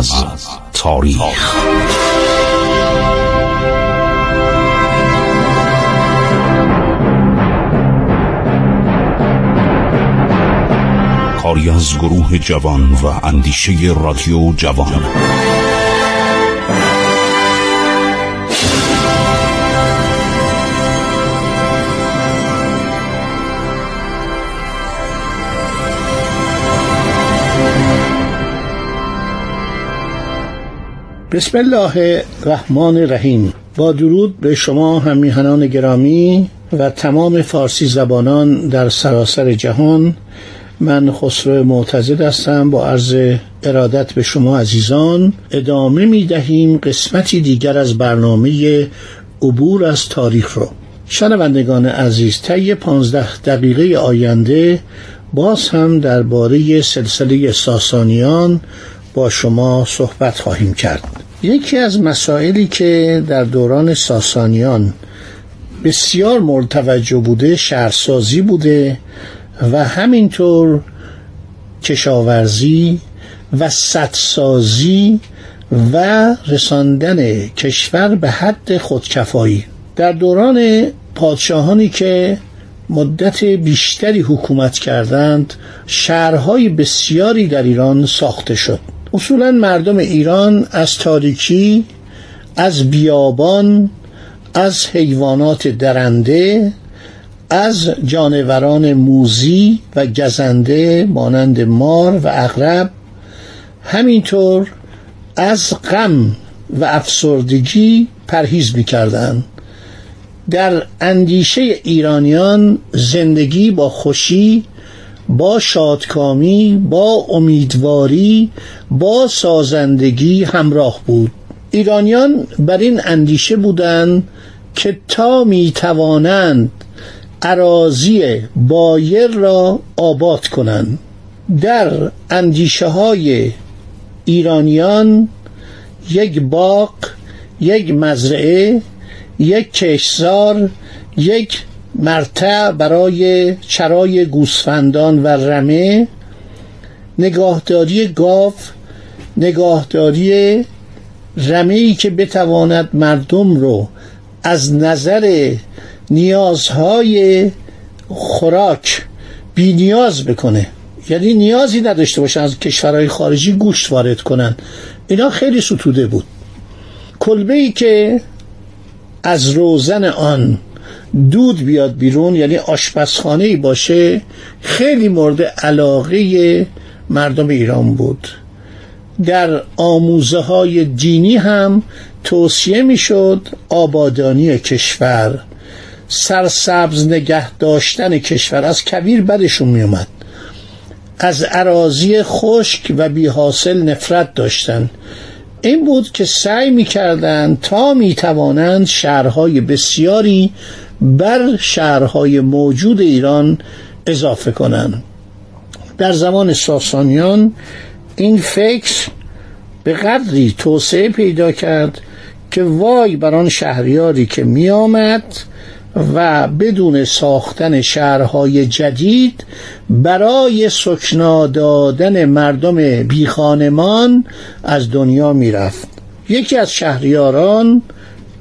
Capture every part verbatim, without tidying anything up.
از تاریخ. کاری از گروه جوان و اندیشه رادیو جوان. بسم الله الرحمن الرحیم. با درود به شما همیهنان گرامی و تمام فارسی زبانان در سراسر جهان، من خسرو ممتاز هستم. با عرض ارادت به شما عزیزان ادامه می دهیم قسمتی دیگر از برنامه عبور از تاریخ رو. شنوندگان عزیز، طی پانزده دقیقه آینده باز هم درباره سلسله ساسانیان با شما صحبت خواهیم کرد. یکی از مسائلی که در دوران ساسانیان بسیار مورد توجه بوده شهرسازی بوده و همینطور کشاورزی و سدسازی و رساندن کشور به حد خودکفایی. در دوران پادشاهانی که مدت بیشتری حکومت کردند، شهرهای بسیاری در ایران ساخته شد. اصولا مردم ایران از تاریکی، از بیابان، از حیوانات درنده، از جانوران موذی و گزنده مانند مار و عقرب، همینطور از غم و افسردگی پرهیز می‌کردند. در اندیشه ایرانیان زندگی با خوشی، با شادکامی، با امیدواری، با سازندگی همراه بود. ایرانیان بر این اندیشه بودند که تا می توانند اراضی بایر را آباد کنند. در اندیشه های ایرانیان یک باغ، یک مزرعه، یک کشتزار، یک مرتع برای چرای گوسفندان و رمه، نگاهداری گاو، نگاهداری رمه‌ای که بتواند مردم رو از نظر نیازهای خوراک بی نیاز بکنه، یعنی نیازی نداشته باشن از کشورهای خارجی گوشت وارد کنن. اینا خیلی ستوده بود. کلبه‌ای که از روزن آن دود بیاد بیرون، یعنی آشپزخانه‌ای باشه، خیلی مورد علاقه مردم ایران بود. در آموزه‌های دینی هم توصیه می‌شد آبادانی کشور، سرسبز نگه داشتن کشور. از کویر بدشون میومد، از اراضی خشک و بی‌حاصل نفرت داشتن. این بود که سعی می‌کردند تا می‌توانند شهرهای بسیاری بر شهرهای موجود ایران اضافه کنند. در زمان ساسانیان این فکر به قدری توسعه پیدا کرد که وای بر آن شهریاری که می‌آمد و بدون ساختن شهرهای جدید برای سکنا دادن مردم بیخانمان از دنیا میرفت. یکی از شهریاران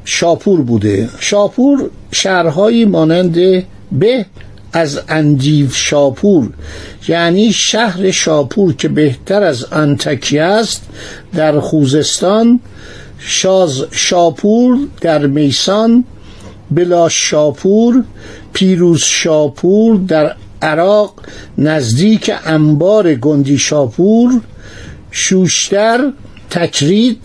شاپور بوده. شاپور شهرهایی مانند به از اندیو شاپور، یعنی شهر شاپور که بهتر از انتکی است، در خوزستان، شاز شاپور در میسان، بلا شاپور، پیروز شاپور در عراق نزدیک انبار گندی شاپور، شوشتر، تکریت،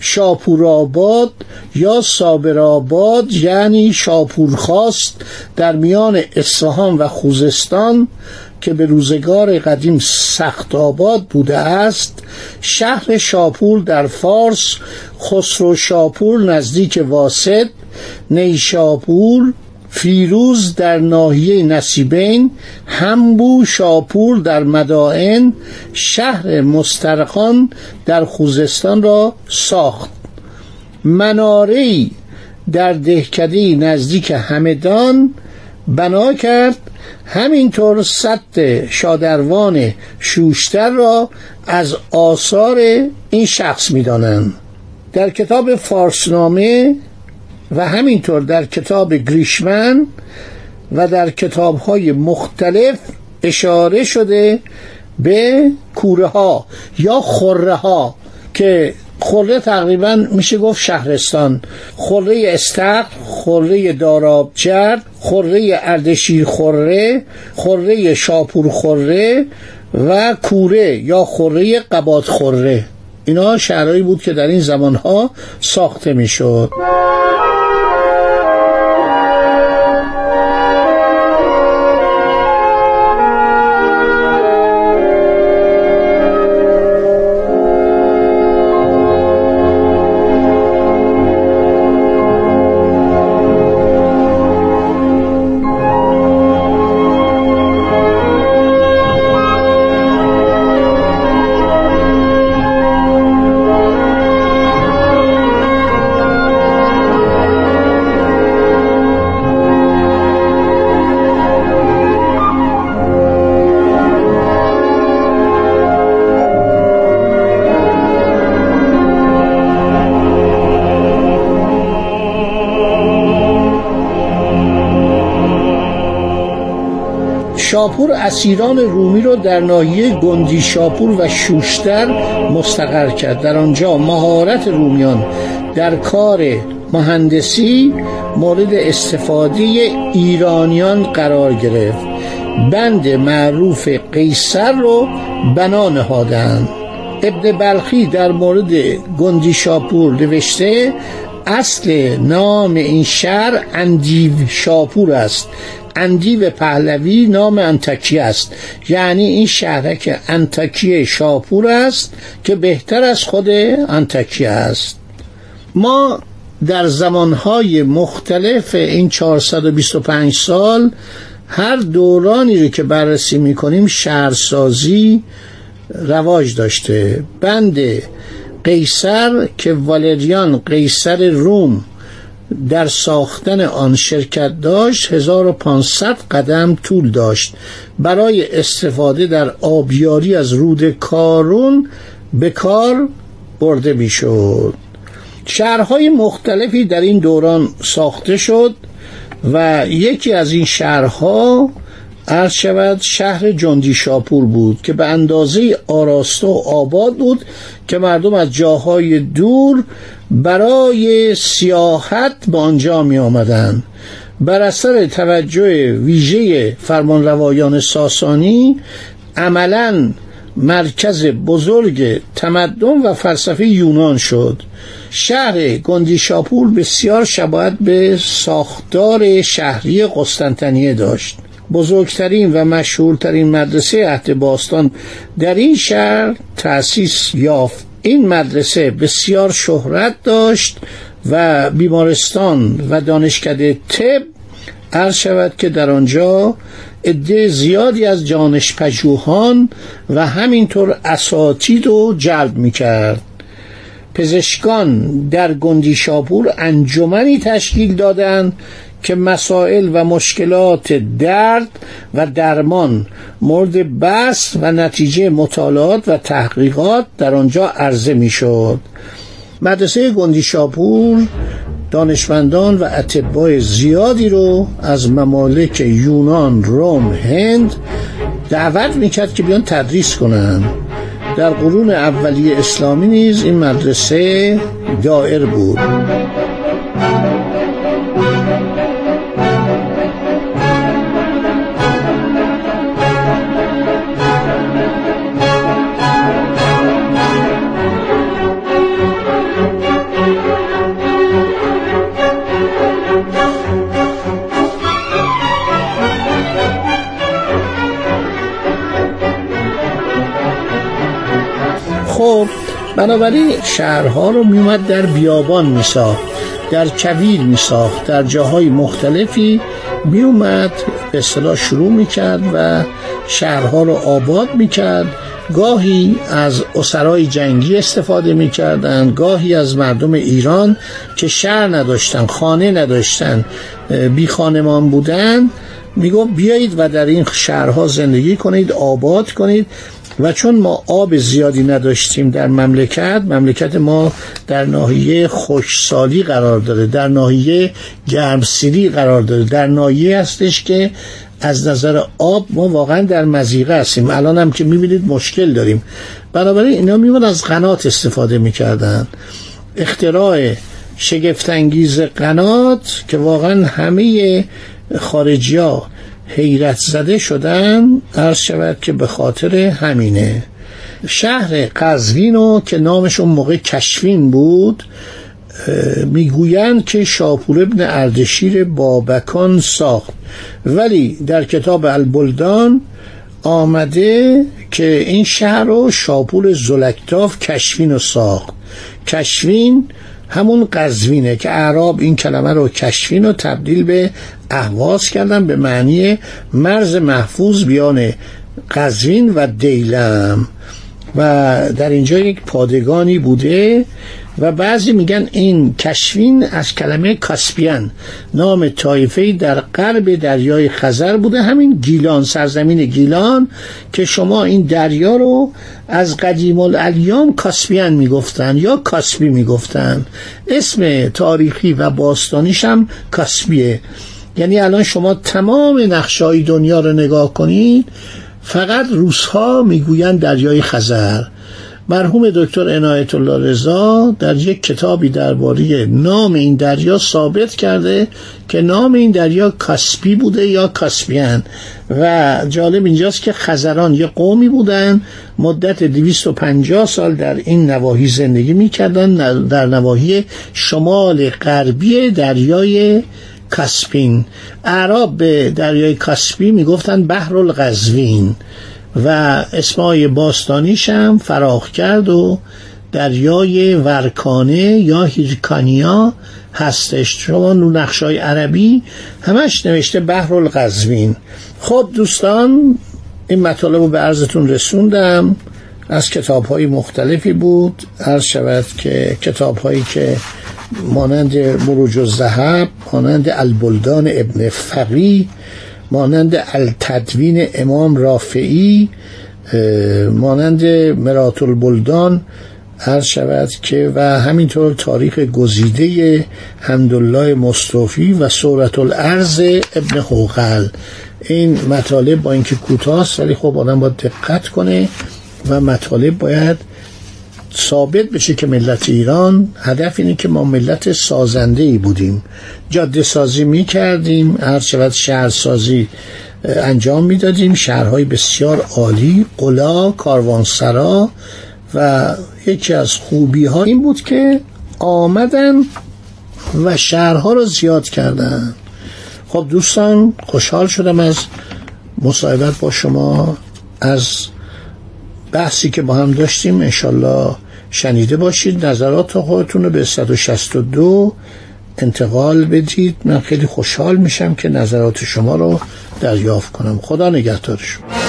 شاپورآباد یا صابرآباد یعنی شاپورخواست در میان اصفهان و خوزستان که به روزگار قدیم سقطآباد بوده است، شهر شاپور در فارس، خسرو شاپور نزدیک واسط، نیشاپور، فیروز در ناحیه نسیبین، همبو شاپور در مدائن، شهر مسترخان در خوزستان را ساخت. مناره‌ای در دهکده نزدیک همدان بنا کرد همینطور سد شادروان شوشتر را از آثار این شخص می‌دانند. در کتاب فارسنامه و همینطور در کتاب گریشمن و در کتاب‌های مختلف اشاره شده به کوره ها یا خوره ها که خوره تقریبا میشه گفت شهرستان، خوره استق، خوره دارابجر، خوره اردشیر خوره، خوره شاپور خوره و کوره یا خوره قباد خوره. اینا شهرهایی بود که در این زمانها ساخته میشد. شاپور اسیران رومی را در ناحیه گندی شاپور و شوشتر مستقر کرد. در آنجا مهارت رومیان در کار مهندسی مورد استفاده ایرانیان قرار گرفت. بند معروف قیصر را بنا نهادند. ابن بلخی در مورد گندی شاپور نوشته اصل نام این شهر اندیو شاپور است. اندیو پهلوی نام انتکی است، یعنی این شهرک انتکی شاپور است که بهتر از خود انتکی است. ما در زمانهای مختلف این چهارصد و بیست و پنج سال هر دورانی رو که بررسی می‌کنیم شهرسازی رواج داشته. بند قیصر که والریان قیصر روم در ساختن آن شرکت داشت هزار و پانصد قدم طول داشت. برای استفاده در آبیاری از رود کارون به کار برده می شد. شهرهای مختلفی در این دوران ساخته شد و یکی از این شهرها عرض شود شهر گندی شاپور بود که به اندازه آراسته و آباد بود که مردم از جاهای دور برای سیاحت به آنجا می آمدند. بر اثر توجه ویژه فرمانروایان ساسانی عملاً مرکز بزرگ تمدن و فلسفه یونان شد. شهر گندی شاپور بسیار شباهت به ساختار شهری قسطنطنیه داشت. بزرگترین و مشهورترین مدرسه عهد باستان در این شهر تأسیس یافت. این مدرسه بسیار شهرت داشت و بیمارستان و دانشکده طب عرض شود که در آنجا عده زیادی از دانشپژوهان و همینطور اساتید رو جلب می‌کرد. پزشکان در گندی شاپور انجمنی تشکیل دادند که مسائل و مشکلات درد و درمان مورد بحث و نتیجه مطالعات و تحقیقات در آنجا عرضه میشد. مدرسه گندی شاپور دانشمندان و اطباء زیادی رو از ممالک یونان، روم، هند دعوت میکرد که بیان تدریس کنند. در قرون اولیه اسلامی نیز این مدرسه دایر بود. بنابراین شهرها رو میومد در بیابان میساخت، در کویر میساخت، در جاهای مختلفی میومد به اصطلاح شروع میکرد و شهرها رو آباد میکرد. گاهی از اسرای جنگی استفاده میکردند، گاهی از مردم ایران که شهر نداشتن، خانه نداشتن، بی خانمان بودن میگم بیایید و در این شهرها زندگی کنید، آباد کنید. و چون ما آب زیادی نداشتیم در مملکت، مملکت ما در ناحیه خشکسالی قرار داره، در ناحیه گرمسیری قرار داره، در ناحیه هستش که از نظر آب ما واقعا در مضیقه هستیم. الان هم که میبینید مشکل داریم. بنابراین اینا میمون از قنات استفاده میکردن. اختراع شگفت‌انگیز قنات که واقعا همه خارجی‌ها حیرت زده شدن، عرض شود که به خاطر همینه. شهر قزوینو که نامش اون موقع کشفین بود، میگویند که شاپور ابن اردشیر بابکان ساخت، ولی در کتاب البلدان آمده که این شهر رو شاپور زلکتاف کشفین ساخت. کشفین همون قزوینه که اعراب این کلمه رو کشفین رو تبدیل به اهواز کردن به معنی مرز محفوظ بیان قزوین و دیلم، و در اینجا یک پادگانی بوده. و بعضی میگن این کشفین از کلمه کاسپیان، نام طایفه‌ای در غرب دریای خزر بوده، همین گیلان، سرزمین گیلان، که شما این دریا رو از قدیم الایام کاسپیان میگفتن یا کاسپی میگفتن. اسم تاریخی و باستانیش هم کاسپیه. یعنی الان شما تمام نقشه‌های دنیا رو نگاه کنید، فقط روس‌ها میگویند دریای خزر. مرحوم دکتر عنایت الله رضا در یک کتابی درباره نام این دریا ثابت کرده که نام این دریا کاسپی بوده یا کاسپیان. و جالب اینجاست که خزران یه قومی بودن، مدت دویست و پنجاه سال در این نواحی زندگی می‌کردن، در نواحی شمال غربی دریای کاسپین. اعراب به دریای کاسپی میگفتن بحر القزوین و اسمای باستانیش هم فراخ کرد و دریای ورکانه یا هیرکانیا هستش. شما نقشه‌های عربی همش نوشته بحر القزوین. خب دوستان، این مطالب رو به عرضتون رسوندم، از کتاب‌های مختلفی بود. عرض شود که کتاب‌هایی که مانند مروج الذهب، مانند البلدان ابن فقی، مانند التدوین امام رافعی، مانند مرات البلدان هر شود که، و همینطور تاریخ گزیده حمدالله مصطفی و سورة الارض ابن حوقل. این مطالب با اینکه کوتاست، ولی خب آدم باید دقت کنه و مطالب باید ثابت بشه که ملت ایران، هدف اینه که ما ملت سازنده‌ای بودیم، جاده سازی می‌کردیم، هر چقدر شهر سازی انجام می‌دادیم، شهرهای بسیار عالی، قلا، کاروانسرا. و یکی از خوبی‌ها این بود که آمدن و شهرها رو زیاد کردن. خب دوستان، خوشحال شدم از مصاحبت با شما، از بحثی که با هم داشتیم. انشالله شنیده باشید، نظرات خودتون رو به صد و شصت و دو انتقال بدید. من خیلی خوشحال میشم که نظرات شما رو دریافت کنم. خدا نگهدارتون.